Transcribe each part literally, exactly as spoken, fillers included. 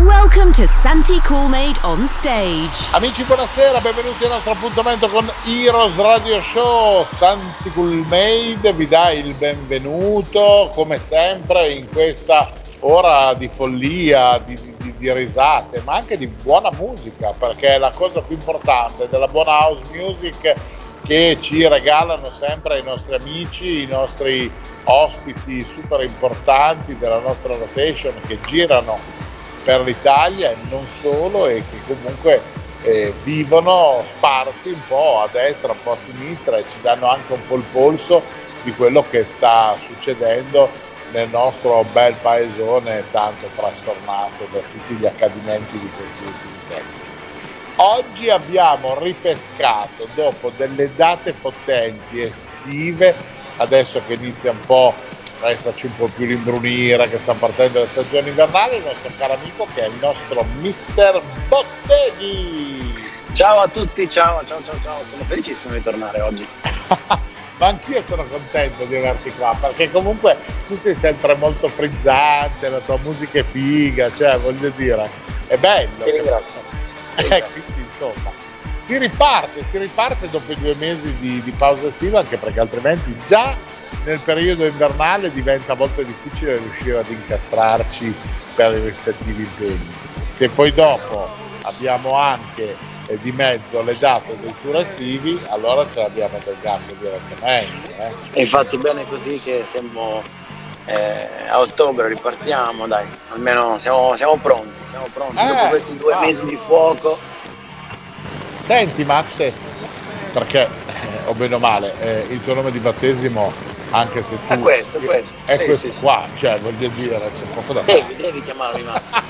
Welcome to Santy Coolmade on stage. Amici, buonasera, benvenuti al nostro appuntamento con Heroes Radio Show. Santy Coolmade vi dà il benvenuto, come sempre, in questa ora di follia, di, di, di risate, ma anche di buona musica, perché la cosa più importante della buona house music che ci regalano sempre i nostri amici, i nostri ospiti super importanti della nostra rotation che girano per l'Italia e non solo, e che comunque eh, vivono sparsi un po' a destra, un po' a sinistra, e ci danno anche un po' il polso di quello che sta succedendo nel nostro bel paesone tanto frastornato da tutti gli accadimenti di questi ultimi tempi. Oggi abbiamo ripescato dopo delle date potenti estive, adesso che inizia un po' restarci un po' più l'imbrunire, che stanno partendo le stagioni invernali, il nostro caro amico che è il nostro mister Botteghi. Ciao a tutti, ciao, ciao, ciao, ciao, sono felicissimo di tornare oggi. Ma anch'io sono contento di averti qua, perché comunque tu sei sempre molto frizzante, la tua musica è figa, cioè voglio dire, è bello. Ti ringrazio. Ti ringrazio. Eh, quindi insomma. Si riparte, si riparte dopo i due mesi di, di pausa estiva, anche perché altrimenti già nel periodo invernale diventa a volte difficile riuscire ad incastrarci per i rispettivi impegni. Se poi dopo abbiamo anche eh, di mezzo le date dei tour estivi, allora ce l'abbiamo del gatto direttamente. Eh. Infatti bene così che siamo eh, a ottobre, ripartiamo, dai, almeno siamo, siamo pronti, siamo pronti eh, dopo questi due ah, mesi di fuoco. Senti Matte, perché eh, o bene o male eh, il tuo nome di battesimo, anche se tu è questo, è questo, è sì, questo sì, qua, sì. Cioè voglio dire, c'è poco da fare. Devi, devi chiamarmi Matte.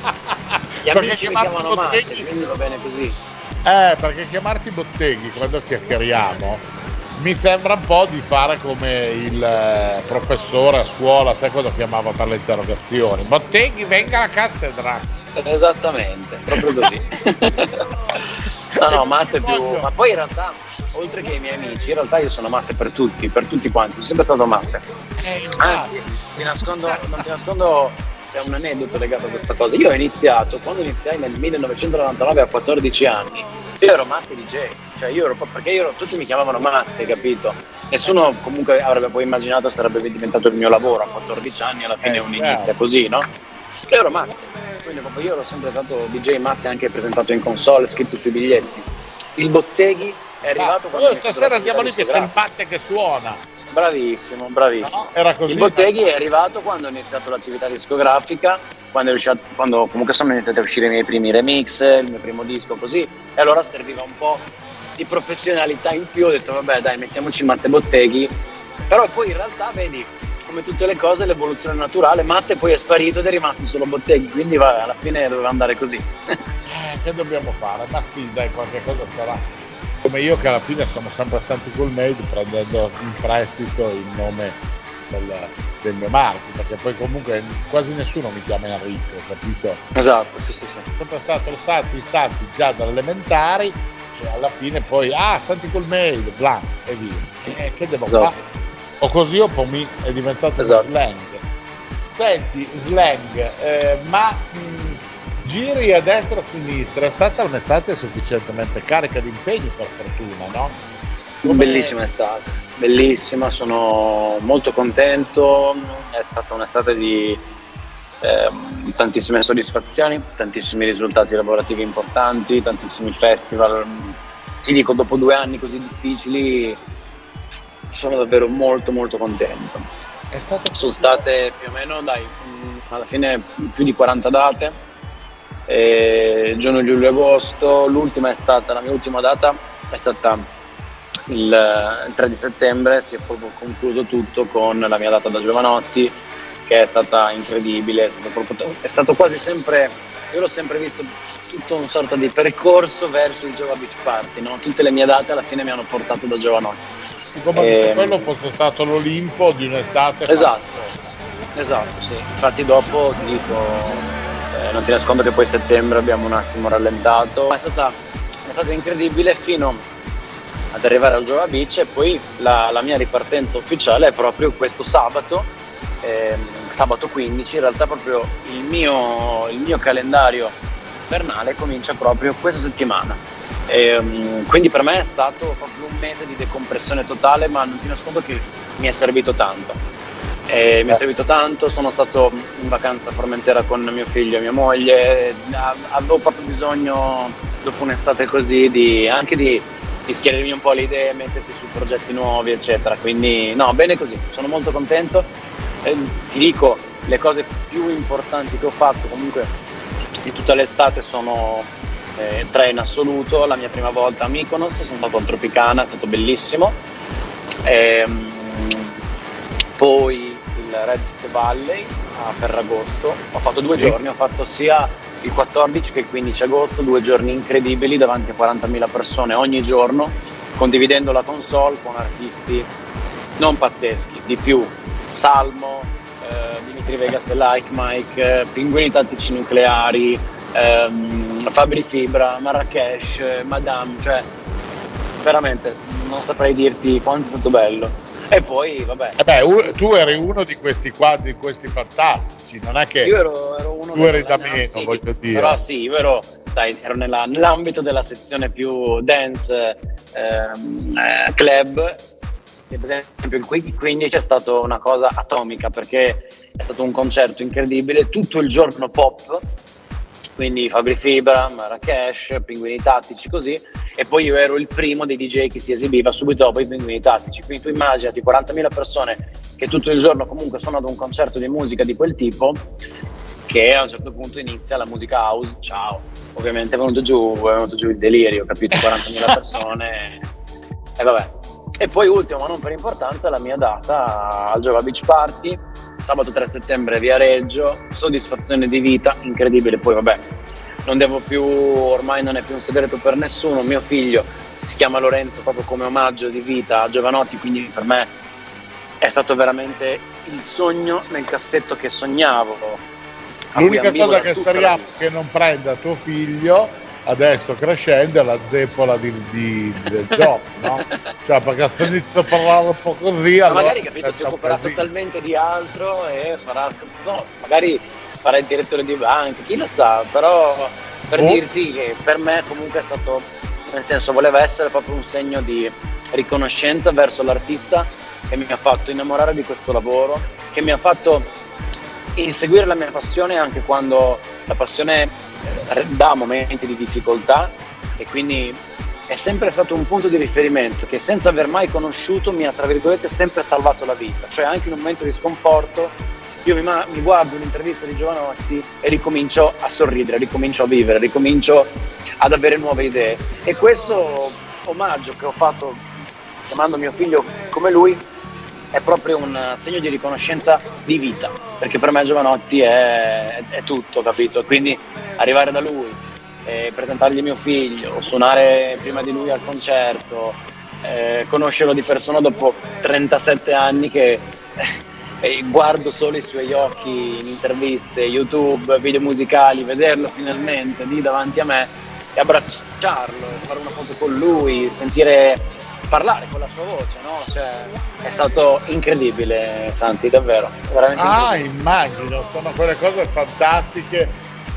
Gli amici mi chiamano Matte, quindi va bene così. Eh, perché chiamarti Botteghi quando chiacchieriamo mi sembra un po' di fare come il eh, professore a scuola, sai cosa chiamava per le interrogazioni? Botteghi, venga alla cattedra. Esattamente, proprio così. No, no, Matte più. Ma poi in realtà, oltre che i miei amici, in realtà io sono Matte per tutti, per tutti quanti, sono sempre stato Matte. Anzi, ti nascondo, non ti nascondo, c'è un aneddoto legato a questa cosa. Io ho iniziato, quando iniziai nel millenovecentonovantanove a quattordici anni, io ero Matte D J, cioè io ero, perché io ero, tutti mi chiamavano Matte, capito? Nessuno comunque avrebbe poi immaginato sarebbe diventato il mio lavoro a quattordici anni, alla fine un inizia così, no? Io ero Matte. Quindi proprio io ero sempre stato D J Matte, anche presentato in console, scritto sui biglietti. Il Botteghi è arrivato quando... Stasera andiamo lì che c'è il Matte che suona. Bravissimo, bravissimo. No, era così, il Botteghi è arrivato quando ho iniziato l'attività discografica, quando, riusciato, quando comunque sono iniziati a uscire i miei primi remix, il mio primo disco, così. E allora serviva un po' di professionalità in più, ho detto vabbè dai, mettiamoci Matte Botteghi. Però poi in realtà vedi, come tutte le cose, l'evoluzione naturale, Matte poi è sparito ed è rimasto solo Botteghi, quindi va, alla fine doveva andare così. Eh, che dobbiamo fare? Ma sì, dai, qualche cosa sarà. Come io che alla fine sono sempre Santy Coolmade, prendendo in prestito il nome del, del mio marchio, perché poi comunque quasi nessuno mi chiama Enrico, capito? Esatto, sì, sì, sì. È sempre stato il Santy, il Santy già dalle elementari, e alla fine poi, ah, Santy Coolmade, bla, e via. Eh, che devo esatto. fare? O così o poi è diventato esatto. slang. Senti, slang, eh, ma mh, giri a destra e a sinistra, è stata un'estate sufficientemente carica di impegni per fortuna, no? Come... Bellissima estate, bellissima, sono molto contento, è stata un'estate di eh, tantissime soddisfazioni, tantissimi risultati lavorativi importanti, tantissimi festival. Ti dico, dopo due anni così difficili, sono davvero molto molto contento. È stato sono state più o meno dai alla fine più di quaranta date, e giugno, luglio e agosto. L'ultima è stata, la mia ultima data è stata il tre di settembre, si è proprio concluso tutto con la mia data da Jovanotti, che è stata incredibile, è stato quasi sempre, io l'ho sempre visto tutto un sorta di percorso verso il Jova Beach Party, no? Tutte le mie date alla fine mi hanno portato da Jovanotti. come ehm... se quello fosse stato l'Olimpo di un'estate. Esatto, fatto. Esatto, sì. Infatti dopo ti dico, eh, non ti nascondo che poi a settembre abbiamo un attimo rallentato. Ma è stata, è stata incredibile fino ad arrivare al Jova Beach, e poi la, la mia ripartenza ufficiale è proprio questo sabato, eh, sabato quindici, in realtà proprio il mio, il mio calendario invernale comincia proprio questa settimana. E, um, quindi per me è stato proprio un mese di decompressione totale, ma non ti nascondo che mi è servito tanto. E, mi è servito tanto, sono stato in vacanza a Formentera con mio figlio e mia moglie, avevo proprio bisogno, dopo un'estate così, di, anche di, di schiarirmi un po' le idee, mettersi su progetti nuovi, eccetera. Quindi no, bene così, sono molto contento. E, ti dico, le cose più importanti che ho fatto comunque di tutta l'estate sono... Eh, tre in assoluto. La mia prima volta a Mykonos, sono stato a Tropicana, è stato bellissimo, ehm, poi il Red Valley a Ferragosto, ho fatto due sì. giorni, ho fatto sia il quattordici che il quindici agosto, due giorni incredibili davanti a quarantamila persone ogni giorno, condividendo la console con artisti non pazzeschi, di più Salmo, eh, Dimitri Vegas e Like Mike, eh, Pinguini Tattici Nucleari, ehm, Fabri Fibra, Marracash, Madame, cioè veramente non saprei dirti quanto è stato bello. E poi vabbè, eh beh, tu eri uno di questi qua, di questi fantastici, non è che io ero, ero uno tu eri da meno, sì, voglio dire. Però sì, io ero, dai, ero nella, nell'ambito della sezione più dance, eh, club. Per esempio il quindici è stata una cosa atomica, perché è stato un concerto incredibile, tutto il giorno pop. Quindi Fabri Fibra, Marracash, Pinguini Tattici, così. E poi io ero il primo dei D J che si esibiva subito dopo i Pinguini Tattici. Quindi tu immaginati quarantamila persone che tutto il giorno comunque sono ad un concerto di musica di quel tipo, che a un certo punto inizia la musica house. Ciao, ovviamente è venuto giù, è venuto giù il delirio, capito? quarantamila persone. E vabbè. E poi ultimo, ma non per importanza, la mia data al Jova Beach Party. Sabato tre settembre Viareggio, soddisfazione di vita incredibile. Poi vabbè, non devo più, ormai non è più un segreto per nessuno, mio figlio si chiama Lorenzo proprio come omaggio di vita a Jovanotti, quindi per me è stato veramente il sogno nel cassetto che sognavo. L'unica cosa che speriamo che non prenda tuo figlio adesso crescendo è la zeppola di, di, del job, no? Cioè, perché se inizio a parlare un po' così, ma allora magari, capito, si occuperà casino. Totalmente di altro, e farà, no, magari farà il direttore di banca, chi lo sa, però per oh. dirti che per me comunque è stato, nel senso, voleva essere proprio un segno di riconoscenza verso l'artista che mi ha fatto innamorare di questo lavoro, che mi ha fatto inseguire la mia passione anche quando la passione dà momenti di difficoltà, e quindi è sempre stato un punto di riferimento che, senza aver mai conosciuto, mi ha, tra virgolette, sempre salvato la vita. Cioè, anche in un momento di sconforto io mi, ma- mi guardo un'intervista di Jovanotti e ricomincio a sorridere, ricomincio a vivere, ricomincio ad avere nuove idee. E questo omaggio che ho fatto chiamando mio figlio come lui è proprio un segno di riconoscenza di vita, perché per me Jovanotti è, è tutto, capito? Quindi arrivare da lui, eh, presentargli mio figlio, suonare prima di lui al concerto, eh, conoscerlo di persona dopo trentasette anni che eh, guardo solo i suoi occhi in interviste, YouTube, video musicali, vederlo finalmente lì davanti a me e abbracciarlo, fare una foto con lui, sentire parlare con la sua voce, no? Cioè, è stato incredibile, Santi, davvero. Veramente ah, incredibile. Immagino, sono quelle cose fantastiche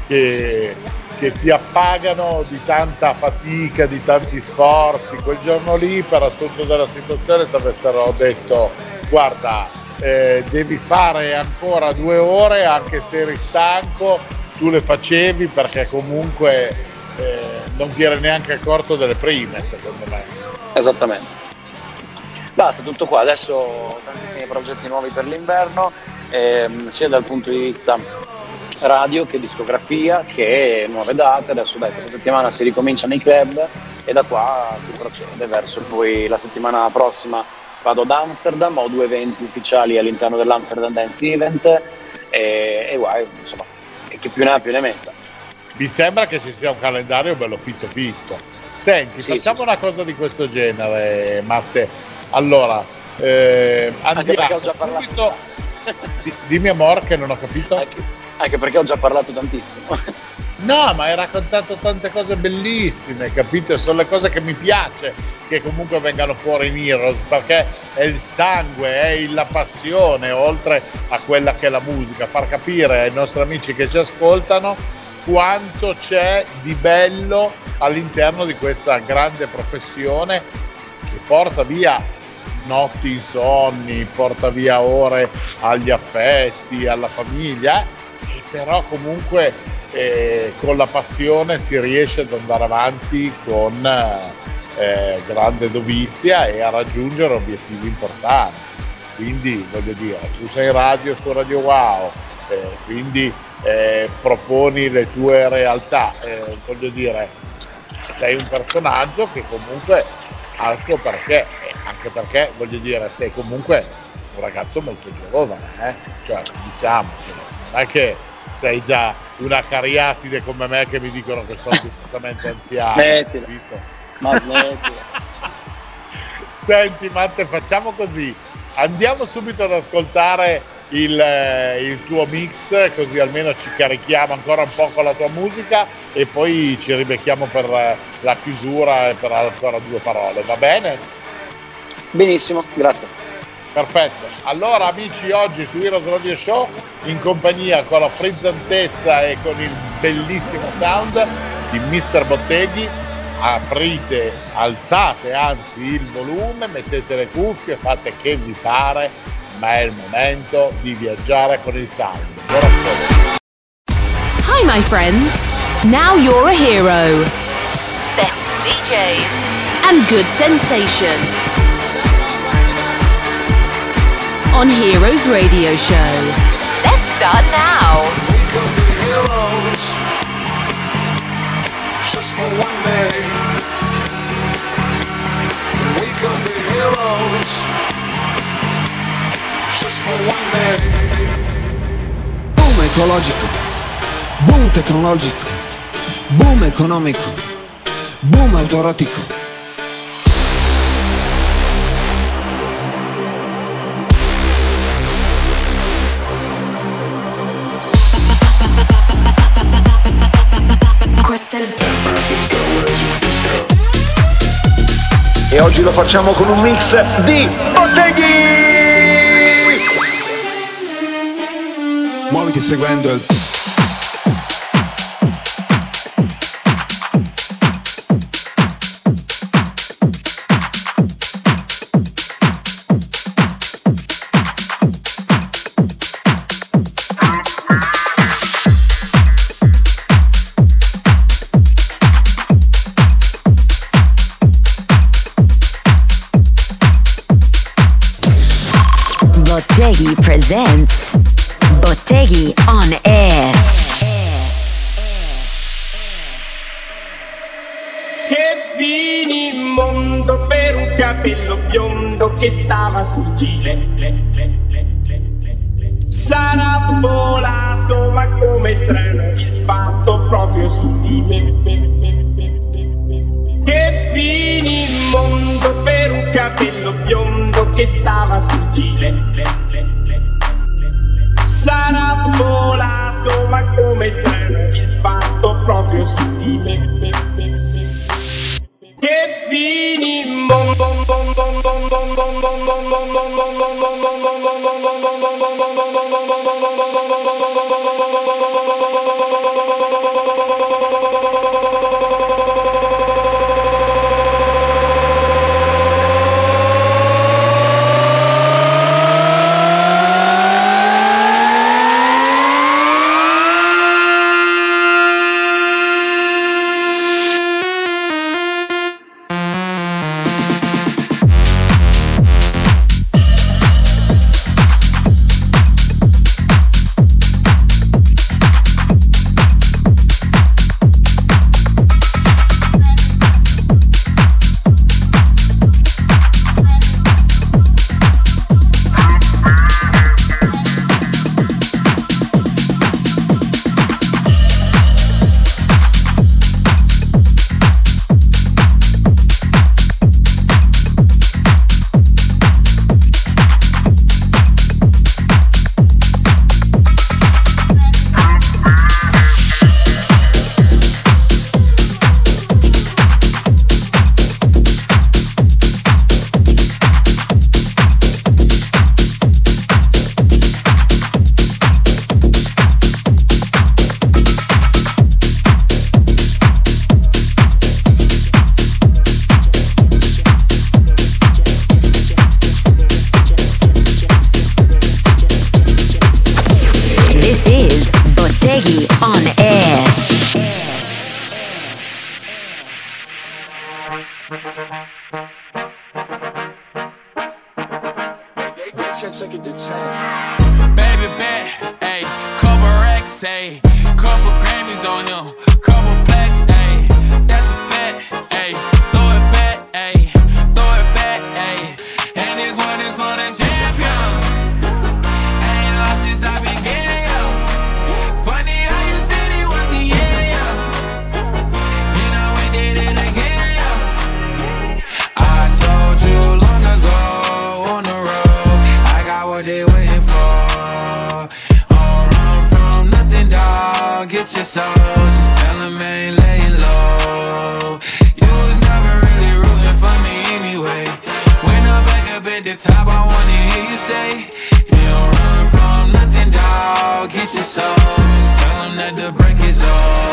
che, che ti appagano di tanta fatica, di tanti sforzi. Quel giorno lì, per assunto della situazione, ti avessero detto: guarda, eh, devi fare ancora due ore, anche se eri stanco, tu le facevi, perché comunque eh, non ti eri neanche accorto delle prime, secondo me. Esattamente, basta, tutto qua. Adesso tantissimi progetti nuovi per l'inverno, ehm, sia dal punto di vista radio che discografia che nuove date. Adesso dai, questa settimana si ricomincia nei club e da qua si procede verso, poi la settimana prossima vado ad Amsterdam, ho due eventi ufficiali all'interno dell'Amsterdam Dance Event, e, e guai, insomma, e chi più ne ha più ne metta. Mi sembra che ci sia un calendario bello fitto fitto. Senti, sì, facciamo sì, una cosa di questo genere, Matte. Allora, eh, andiamo subito. Di, dimmi amor, che non ho capito. Anche, anche perché ho già parlato tantissimo. No, ma hai raccontato tante cose bellissime, capito? Sono le cose che mi piace che comunque vengano fuori in Heroes, perché è il sangue, è la passione, oltre a quella che è la musica, far capire ai nostri amici che ci ascoltano quanto c'è di bello all'interno di questa grande professione che porta via notti insonni, porta via ore agli affetti, alla famiglia, e però comunque eh, con la passione si riesce ad andare avanti con eh, grande dovizia e a raggiungere obiettivi importanti. Quindi voglio dire, tu sei radio su Radio Wow, eh, quindi Eh, proponi le tue realtà, eh, voglio dire, sei un personaggio che comunque ha il suo perché, anche perché voglio dire sei comunque un ragazzo molto giovane, eh? Cioè diciamocelo, non è che sei già una cariatide come me che mi dicono che sono diversamente anziano. Smettila, ma smettila. Senti Matte, facciamo così, andiamo subito ad ascoltare Il, il tuo mix, così almeno ci carichiamo ancora un po' con la tua musica e poi ci ribecchiamo per la chiusura e per ancora due parole, va bene? Benissimo, grazie. Perfetto, allora amici, oggi su Heroes Radio Show in compagnia con la frizzantezza e con il bellissimo sound di mister Botteghi, aprite, alzate anzi il volume, mettete le cuffie, fate che vi pare, ma è il momento di viaggiare con il sound. Hi my friends, now you're a hero. Best D Js and good sensation on Heroes Radio Show. Let's start now. Wake up the heroes, just for one day. Wake up the heroes, just for one day. Boom ecologico, boom tecnologico, boom economico, boom autorotico. E oggi lo facciamo con un mix di Botteghi. Muoviti seguendo il... Botteghi presents Botteghi on air. Che finì il mondo per un capello biondo che stava sul gilet. Sarà volato, ma come strano il fatto proprio su di me. Che finì il mondo per un capello biondo che stava sul gilet. Sarà volato, ma come strano il fatto proprio su di me. Che finì il mondo. check, take it to ten. Baby bet, ayy, couple racks, ayy, couple Grammys on him, couple plaques, ayy, that's a fact, ayy, throw it back, ayy, throw it back, ayy, and this one is for the champion. I ain't lost since I began, yo. Funny how you said it was the year, yo. Then I went did it again, yo. I told you long ago. They waiting for. I'll run from nothing, dog. Get your soul. Just tell them I ain't laying low. You was never really rooting for me anyway. When I'm back up at the top, I wanna hear you say, you don't run from nothing, dog. Get your soul. Just tell them that the break is over.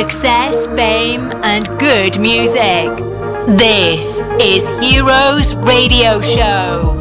Success, fame, and good music. This is Heroes Radio Show.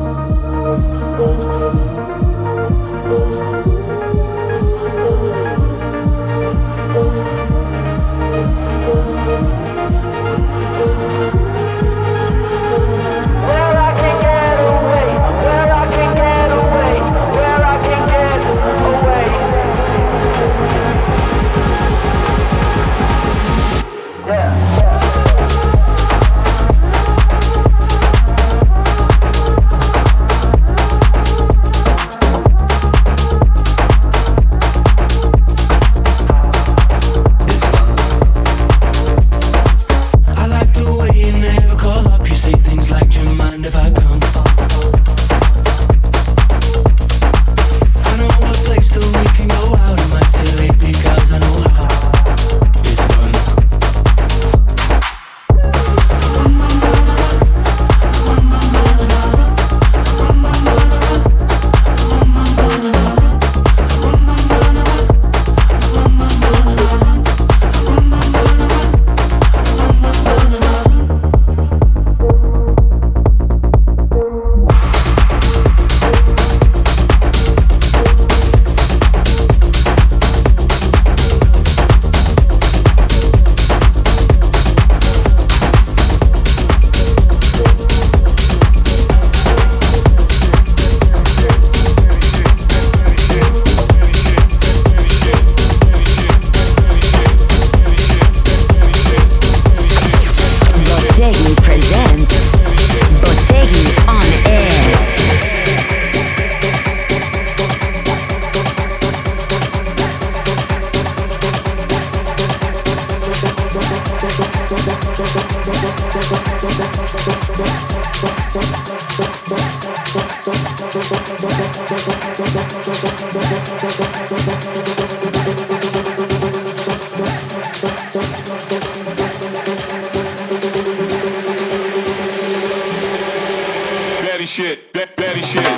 Daddy shit, daddy shit.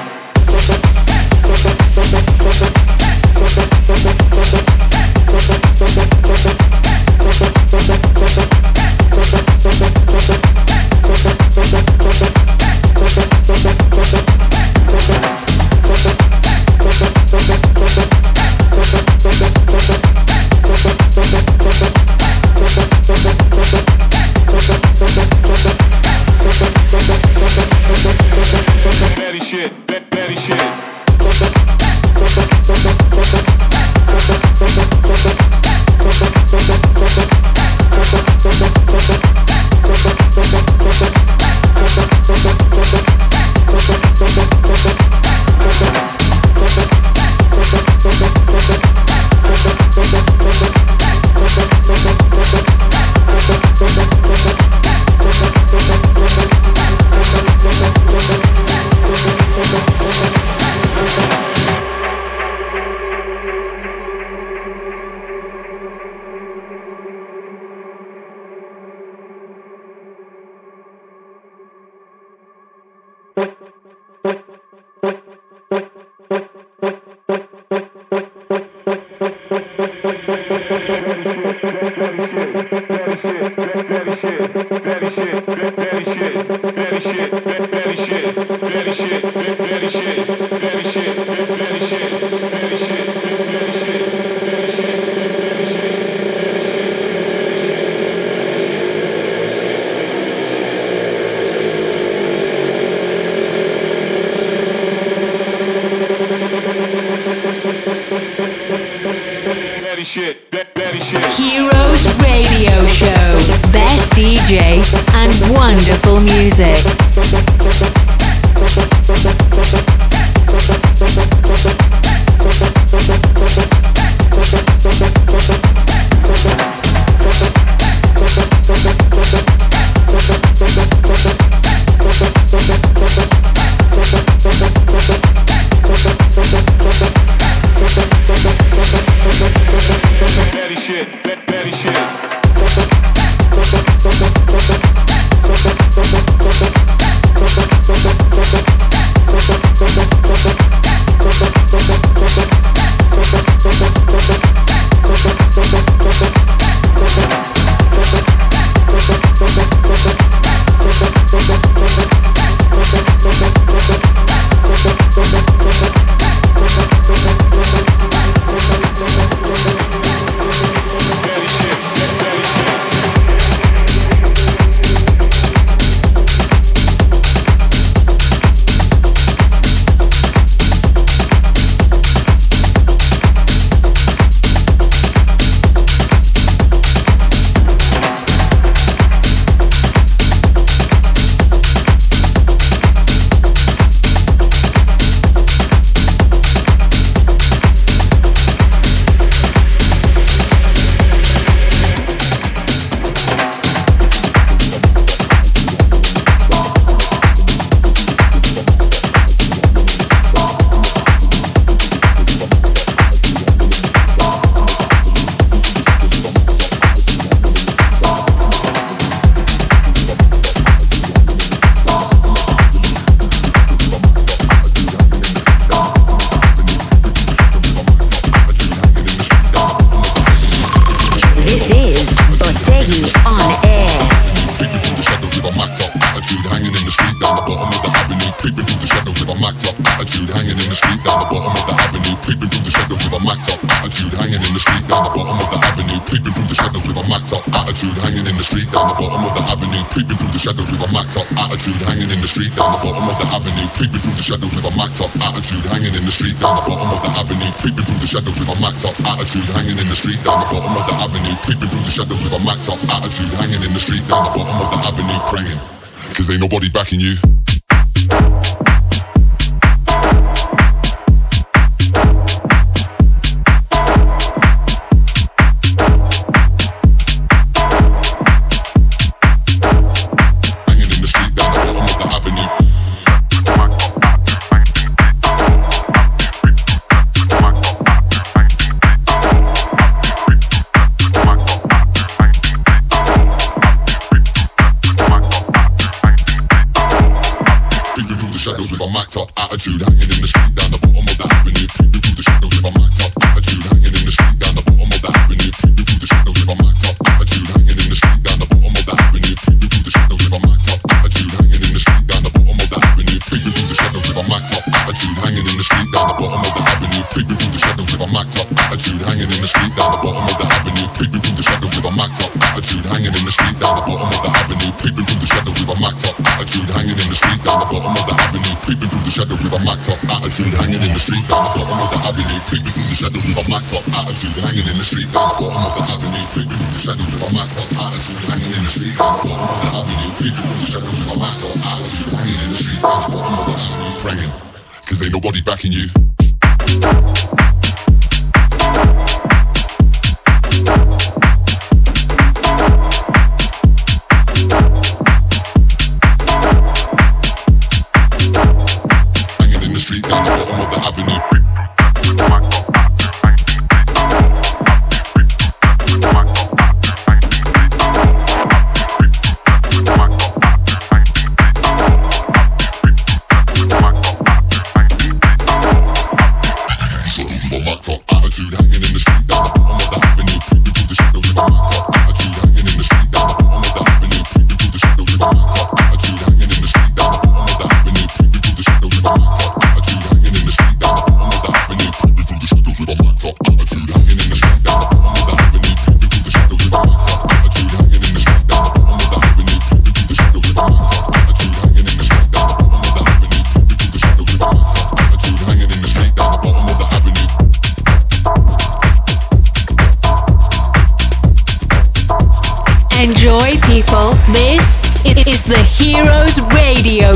Heroes Radio Show, best D J and wonderful music.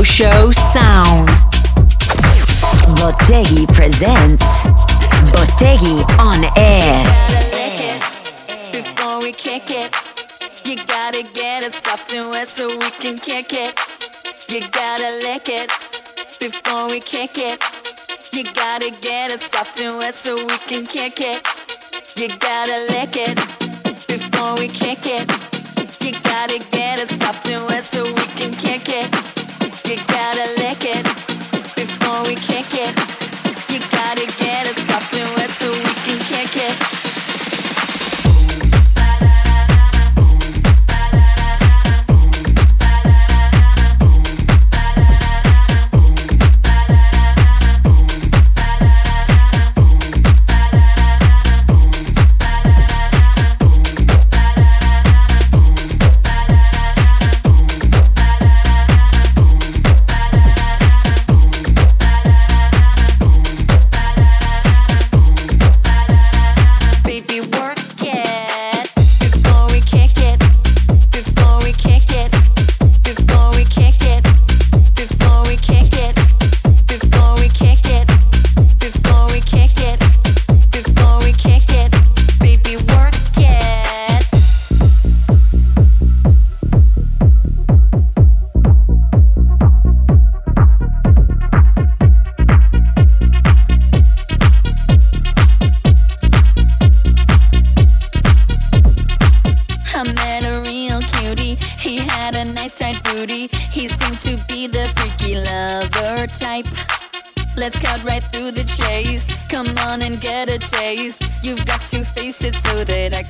Show sound. Botteghi presents Botteghi on air. Gotta lick it before we kick it. You gotta get it soft and wet so we can kick it. You gotta lick it before we kick it. You gotta get it soft and wet so we can kick it. You gotta lick it before we kick it. You gotta get it soft and wet so we can kick it. You gotta lick it before we kick it. You gotta get it soft and wet so we can kick it.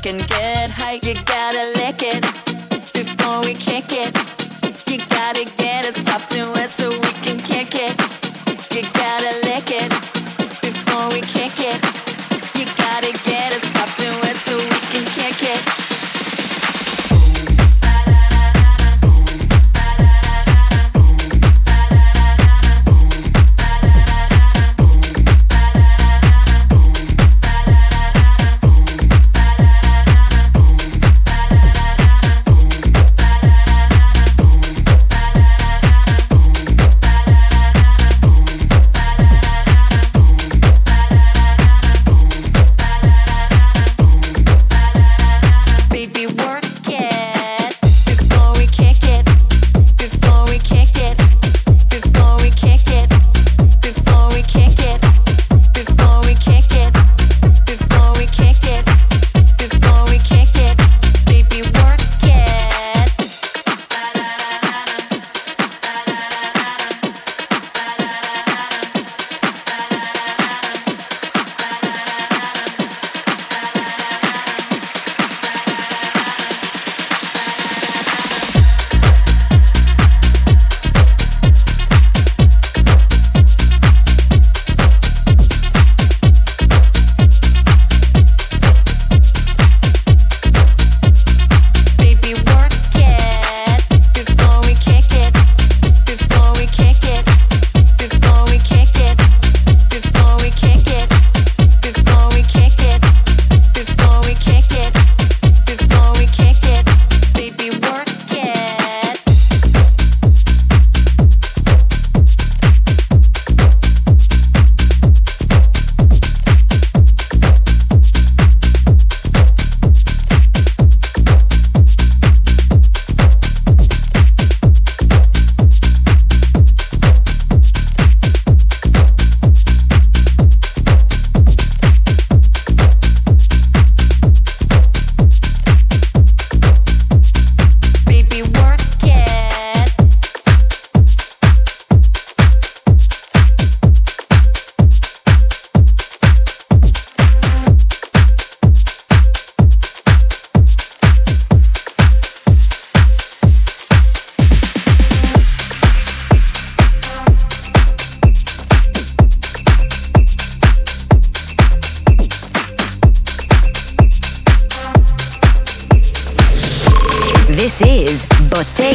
Can get high, you gotta lick it before we kick it. You gotta get it soft and wet so we can kick it. You gotta lick it before we kick it. You gotta get it soft and wet so we can kick it.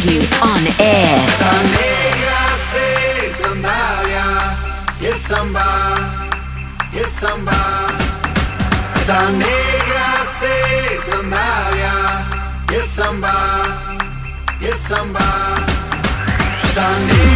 you on air. Sandega, se sandalia, yes samba, yes samba. Sandega, se sandalia, yes samba, yes samba. Sandega.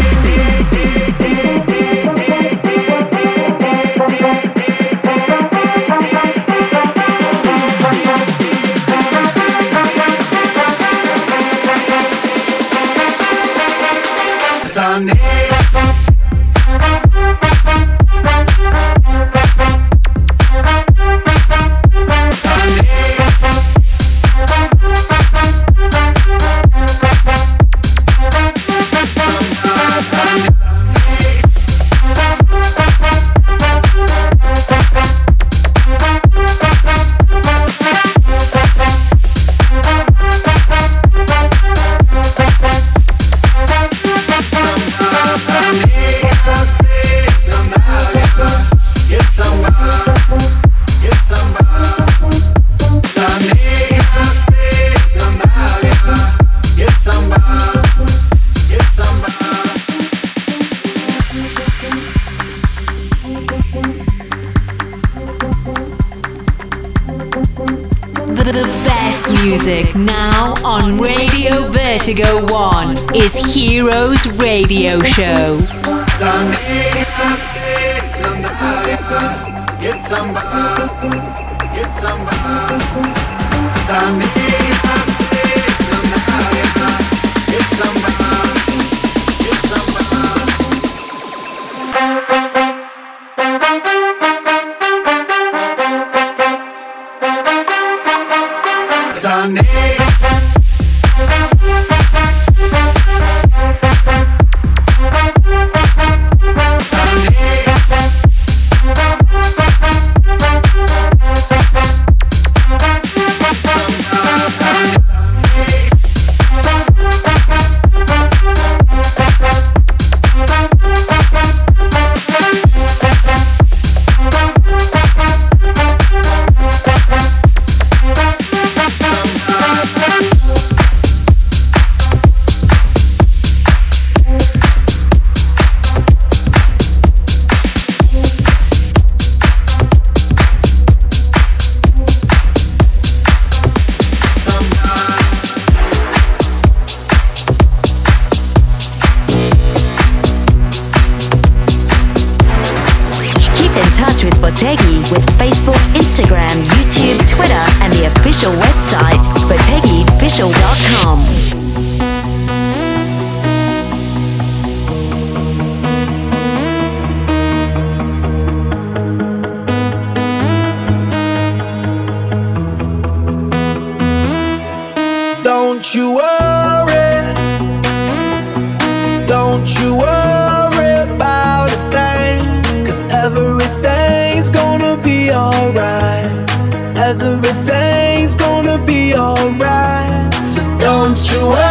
Heroes Radio Show. Everything's gonna be alright, so don't you worry.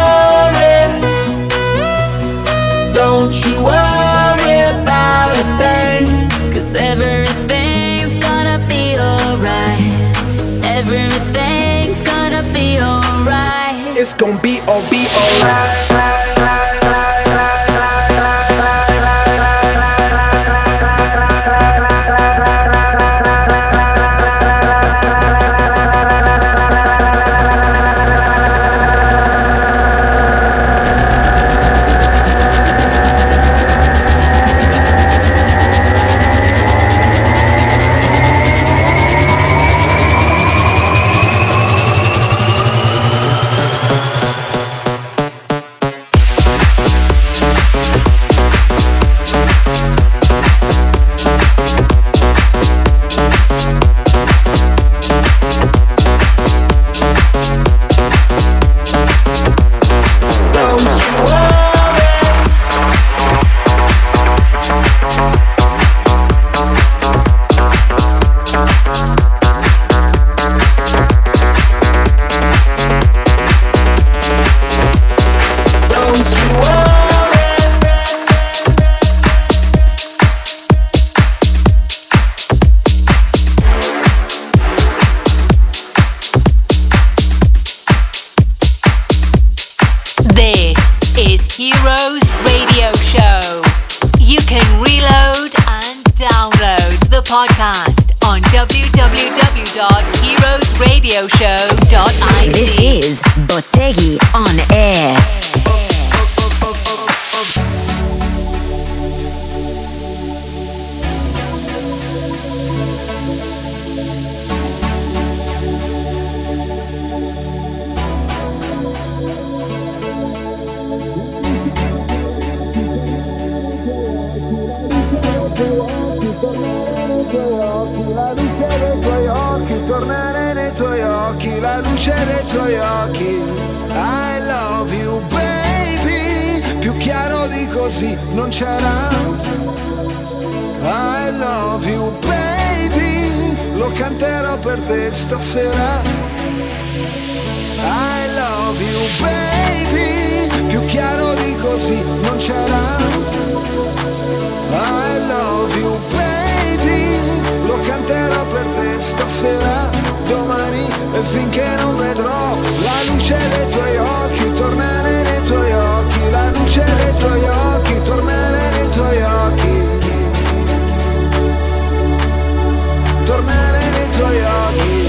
podcast on w w w dot heroes radio show dot i t. This is Botteghi on Air. Tornare nei tuoi occhi, la luce dei tuoi occhi. I love you baby, più chiaro di così non c'era. I love you baby, lo canterò per te stasera. I love you baby, più chiaro di così non c'era. I love you baby, lo canterò per te stasera, domani e finché non vedrò la luce dei tuoi occhi, tornare nei tuoi occhi, la luce dei tuoi occhi, tornare nei tuoi occhi, tornare nei tuoi occhi.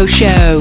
Radio Show.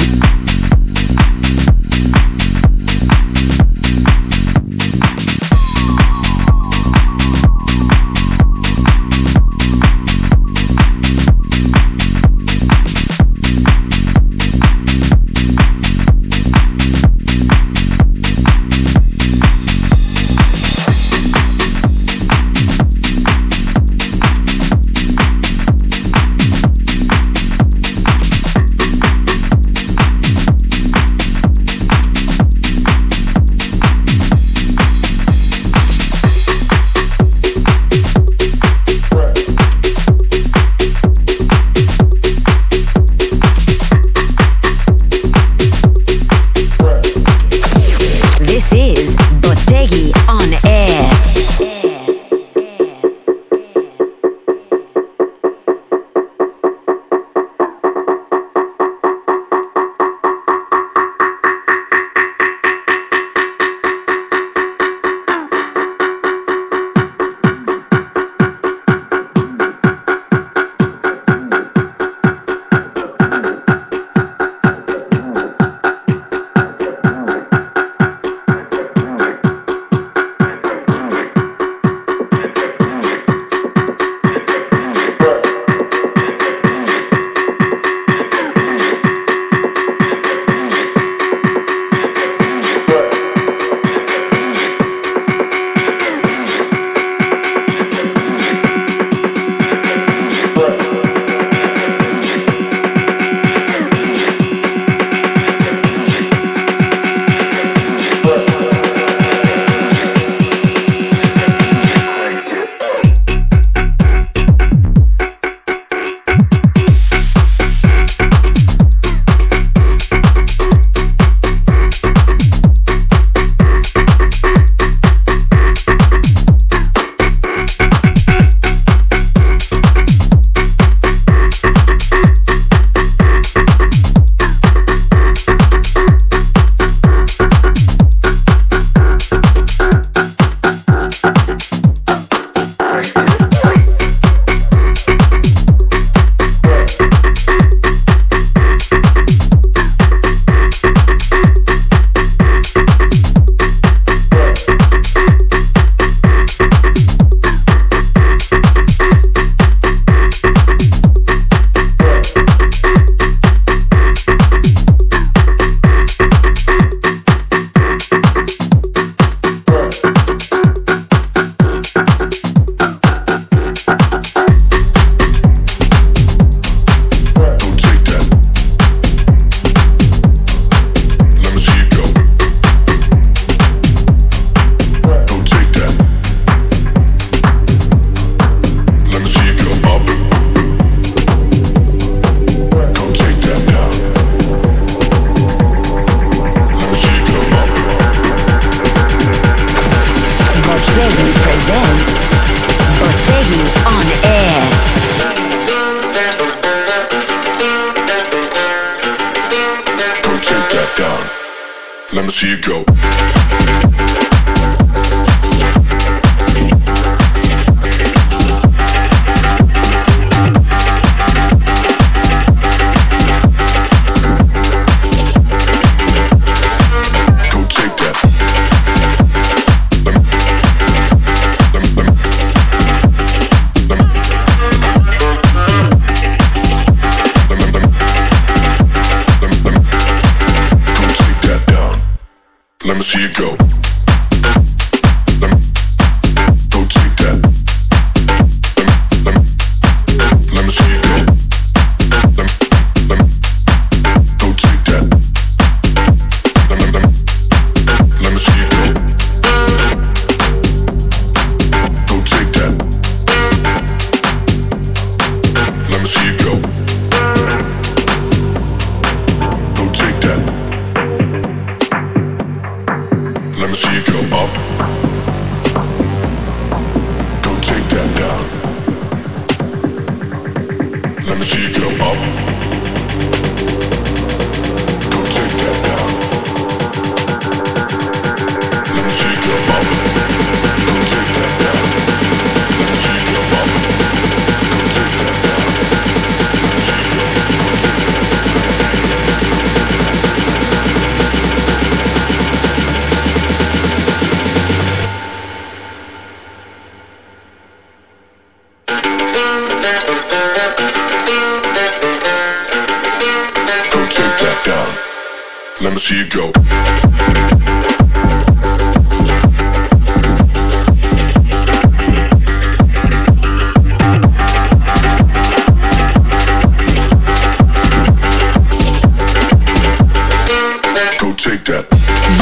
she go.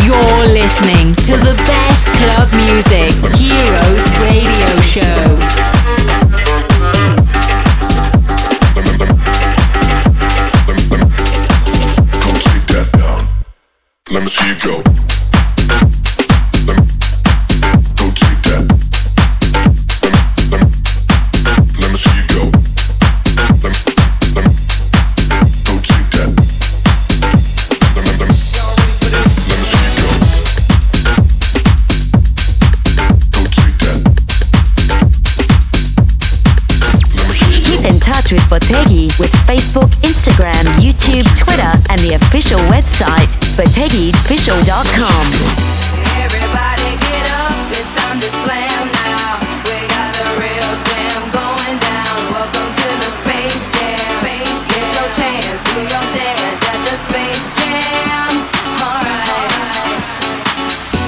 You're listening to the best club music, Heroes Radio Show. Let me see you go. Let me go take that. Let me, let me, let me see you go. Let me, let me go take that. Let me, let me, let me see you go. Go take that. Let me see you go. Keep in touch with Botteghi with Facebook, Instagram, YouTube, Twitter, and the official website. Botteghi official dot com. Everybody get up, it's time to slam now. We got a real jam going down. Welcome to the Space Jam. Get your chance, do your dance at the Space Jam. Alright.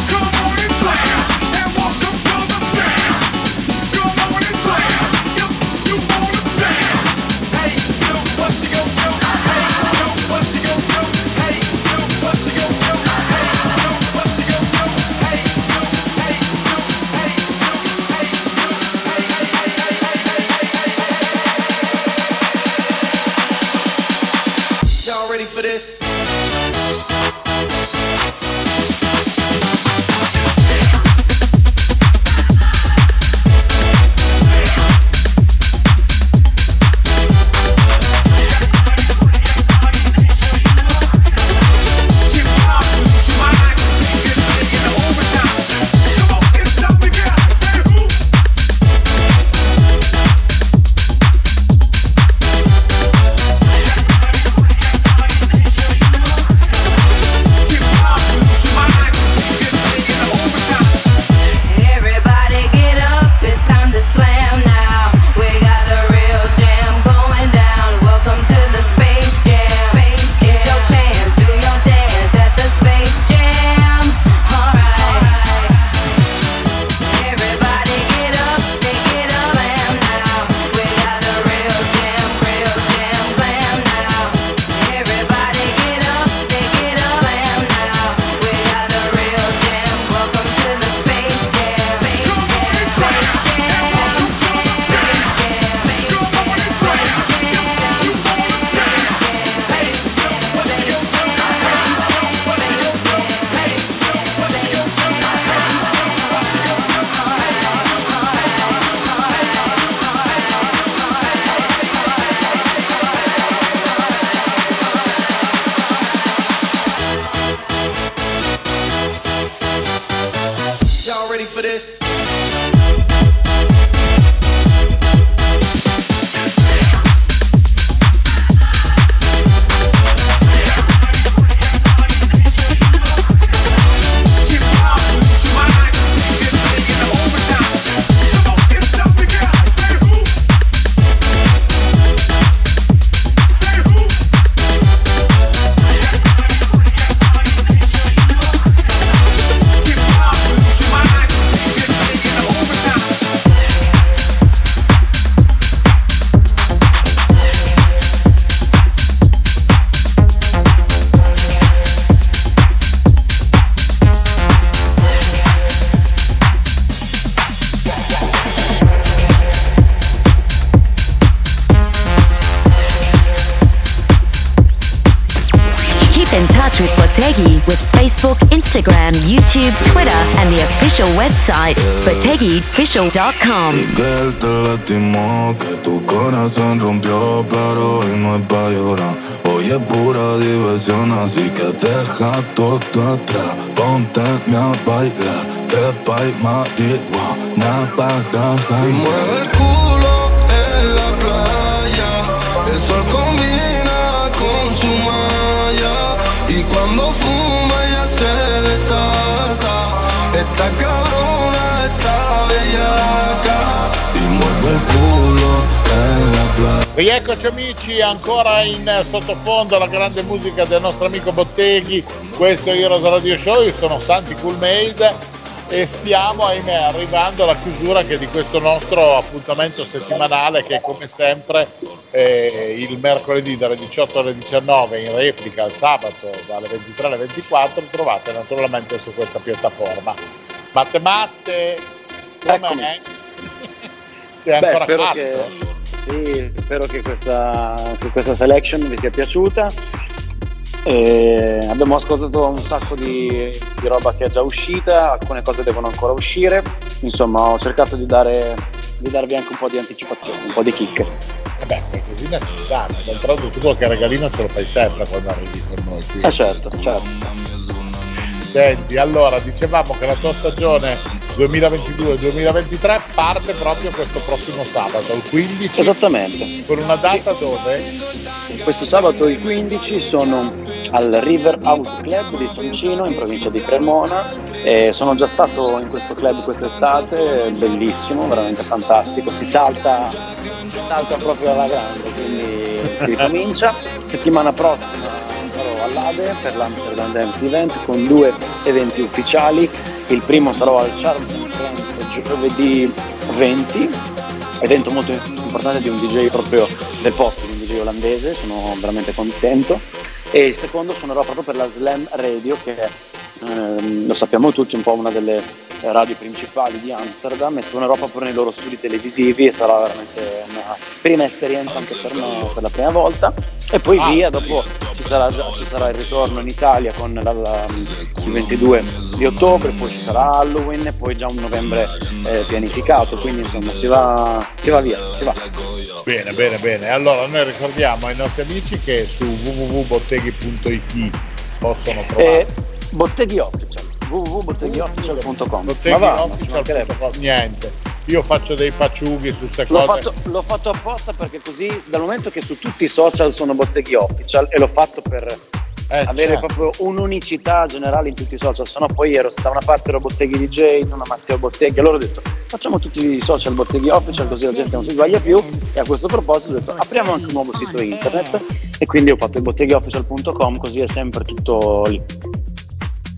Come on and slam, and welcome to the jam. Come on and slam, if you wanna dance. Hey, yo, what you gon' do? Hey, yo, what you gon' do? Hey, yo, what you gon' do? Instagram, YouTube, Twitter and the official website Botteghi official dot com. Si que él te lastimó, que tu corazón rompió, pero hoy no es pa' llorar. Hoy es pura diversión, así que deja todo atrás. Pónteme a bailar, pepa y marihuana para janguear. Y mueve el culo en la playa, el sol combina con su malla. Y cuando fuma ella se desata, esta cabrona, esta bellaca, y mueve el culo en la playa. Rieccoci amici, ancora in sottofondo la grande musica del nostro amico Botteghi. Questo è Heroes Radio Show, io sono Santy Coolmade e stiamo, ahimè, arrivando alla chiusura anche di questo nostro appuntamento settimanale che, come sempre, eh, il mercoledì dalle diciotto alle diciannove, in replica il sabato dalle ventitré alle ventiquattro, trovate naturalmente su questa piattaforma. Matte Matte, come sei ancora fatto? Che, sì, spero che questa, che questa selection vi sia piaciuta. E abbiamo ascoltato un sacco di, di roba che è già uscita, alcune cose devono ancora uscire, insomma ho cercato di, dare, di darvi anche un po' di anticipazione, un po' di chicche. E beh, così ci stanno, d'altronde tutto quello che è regalino ce lo fai sempre quando arrivi con noi qui. Ah certo, certo. Senti, allora dicevamo che la tua stagione duemilaventidue duemilaventitré parte proprio questo prossimo sabato, il quindici. Esattamente. Con una data dove? Questo sabato i quindici sono al River House Club di Soncino, in provincia di Cremona, e sono già stato in questo club quest'estate, bellissimo, veramente fantastico, si salta, si salta proprio alla grande, quindi si ricomincia. Settimana prossima sarò all'Ade per l'Amsterdam Dance Event con due eventi ufficiali, il primo sarò al Charles e France giovedì venti, evento molto importante di un D J proprio del posto, olandese, sono veramente contento, e il secondo suonerò proprio per la Slam Radio che ehm, lo sappiamo tutti, un po' una delle radio principali di Amsterdam, e suonerò proprio nei loro studi televisivi e sarà veramente una prima esperienza anche per me, per la prima volta, e poi via, dopo ci sarà, ci sarà il ritorno in Italia con la, la, il ventidue di ottobre, poi ci sarà Halloween e poi già un novembre eh, pianificato, quindi insomma si va, si va via, si va. Bene, bene, bene. Allora noi ricordiamo ai nostri amici che su w w w punto botteghi punto i t possono trovare... Eh, Botteghi Official, w w w punto botteghi official punto com. Botteghi Official punto com, niente. Io faccio dei paciughi su queste cose. L'ho fatto, l'ho fatto apposta perché così, dal momento che su tutti i social sono Botteghi Official, e l'ho fatto per... Eh, avere certo. Proprio un'unicità generale in tutti i social, sennò poi ero da una parte ero Botteghi D J, da una Matteo Botteghi, allora ho detto facciamo tutti i social Botteghi Official così la gente non si sbaglia più, e a questo proposito ho detto apriamo anche un nuovo sito internet, e quindi ho fatto il botteghiofficial punto com, così è sempre tutto lì.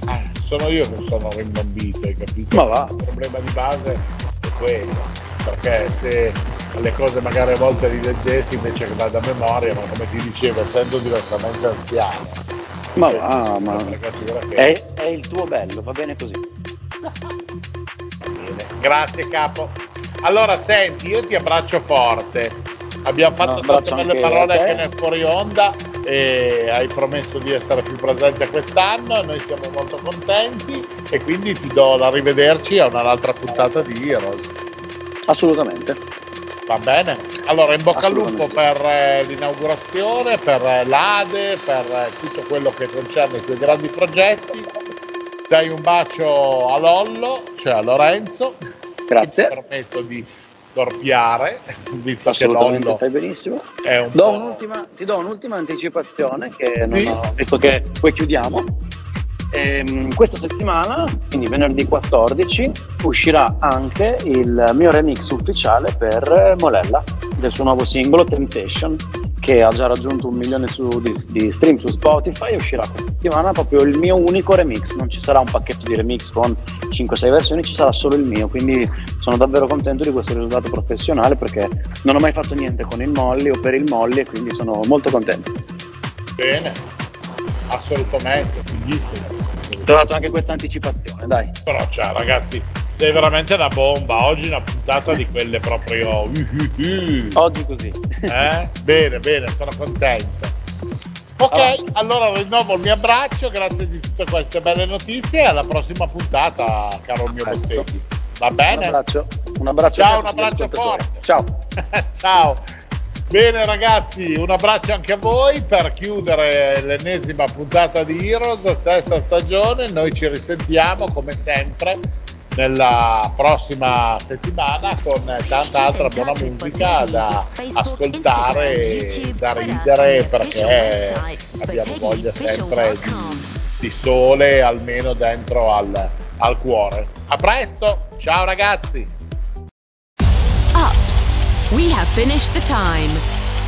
Ah, sono io che sono rimbambito, hai capito? Ma va. Il problema di base è quello, perché se le cose magari a volte li leggessi invece che vada a memoria, ma come ti dicevo essendo diversamente anziano, ma va, ma che... è, è il tuo bello, va bene così. Bene, grazie capo. Allora senti, io ti abbraccio forte, abbiamo fatto no, tante belle parole anche nel fuori onda e hai promesso di essere più presente quest'anno, noi siamo molto contenti e quindi ti do la rivederci a un'altra puntata di Heroes. Assolutamente. Va bene. Allora in bocca al lupo per eh, l'inaugurazione, per eh, l'Ade, per eh, tutto quello che concerne i tuoi grandi progetti. Dai un bacio a Lollo, cioè a Lorenzo. Grazie. Ti permetto di storpiare, visto che Lollo fai benissimo. È un do un'ultima, ti do un'ultima anticipazione che non sì. ho, visto che poi chiudiamo. Ehm, questa settimana, quindi venerdì quattordici, uscirà anche il mio remix ufficiale per Molella del suo nuovo singolo Temptation, che ha già raggiunto un milione su, di, di stream su Spotify. Uscirà questa settimana proprio il mio unico remix, non ci sarà un pacchetto di remix con cinque sei versioni, ci sarà solo il mio, quindi sono davvero contento di questo risultato professionale perché non ho mai fatto niente con il Molly o per il Molly, e quindi sono molto contento. Bene. Assolutamente, fighissimo. Ho trovato anche questa anticipazione, dai. Però cioè, ragazzi, sei veramente una bomba. Oggi una puntata di quelle proprio. Uh, uh, uh. Oggi così. Eh? Bene, bene, sono contento. Ok, allora. allora rinnovo il mio abbraccio, grazie di tutte queste belle notizie. E alla prossima puntata, caro il mio Botteghi. Va bene? Un abbraccio. Un abbraccio Ciao, un abbraccio forte. Ciao. Ciao. Bene ragazzi, un abbraccio anche a voi per chiudere l'ennesima puntata di Heroes, sesta stagione. Noi ci risentiamo come sempre nella prossima settimana con tanta altra buona musica da ascoltare e da ridere, perché abbiamo voglia sempre di, di sole almeno dentro al, al cuore. A presto, ciao ragazzi! We have finished the time.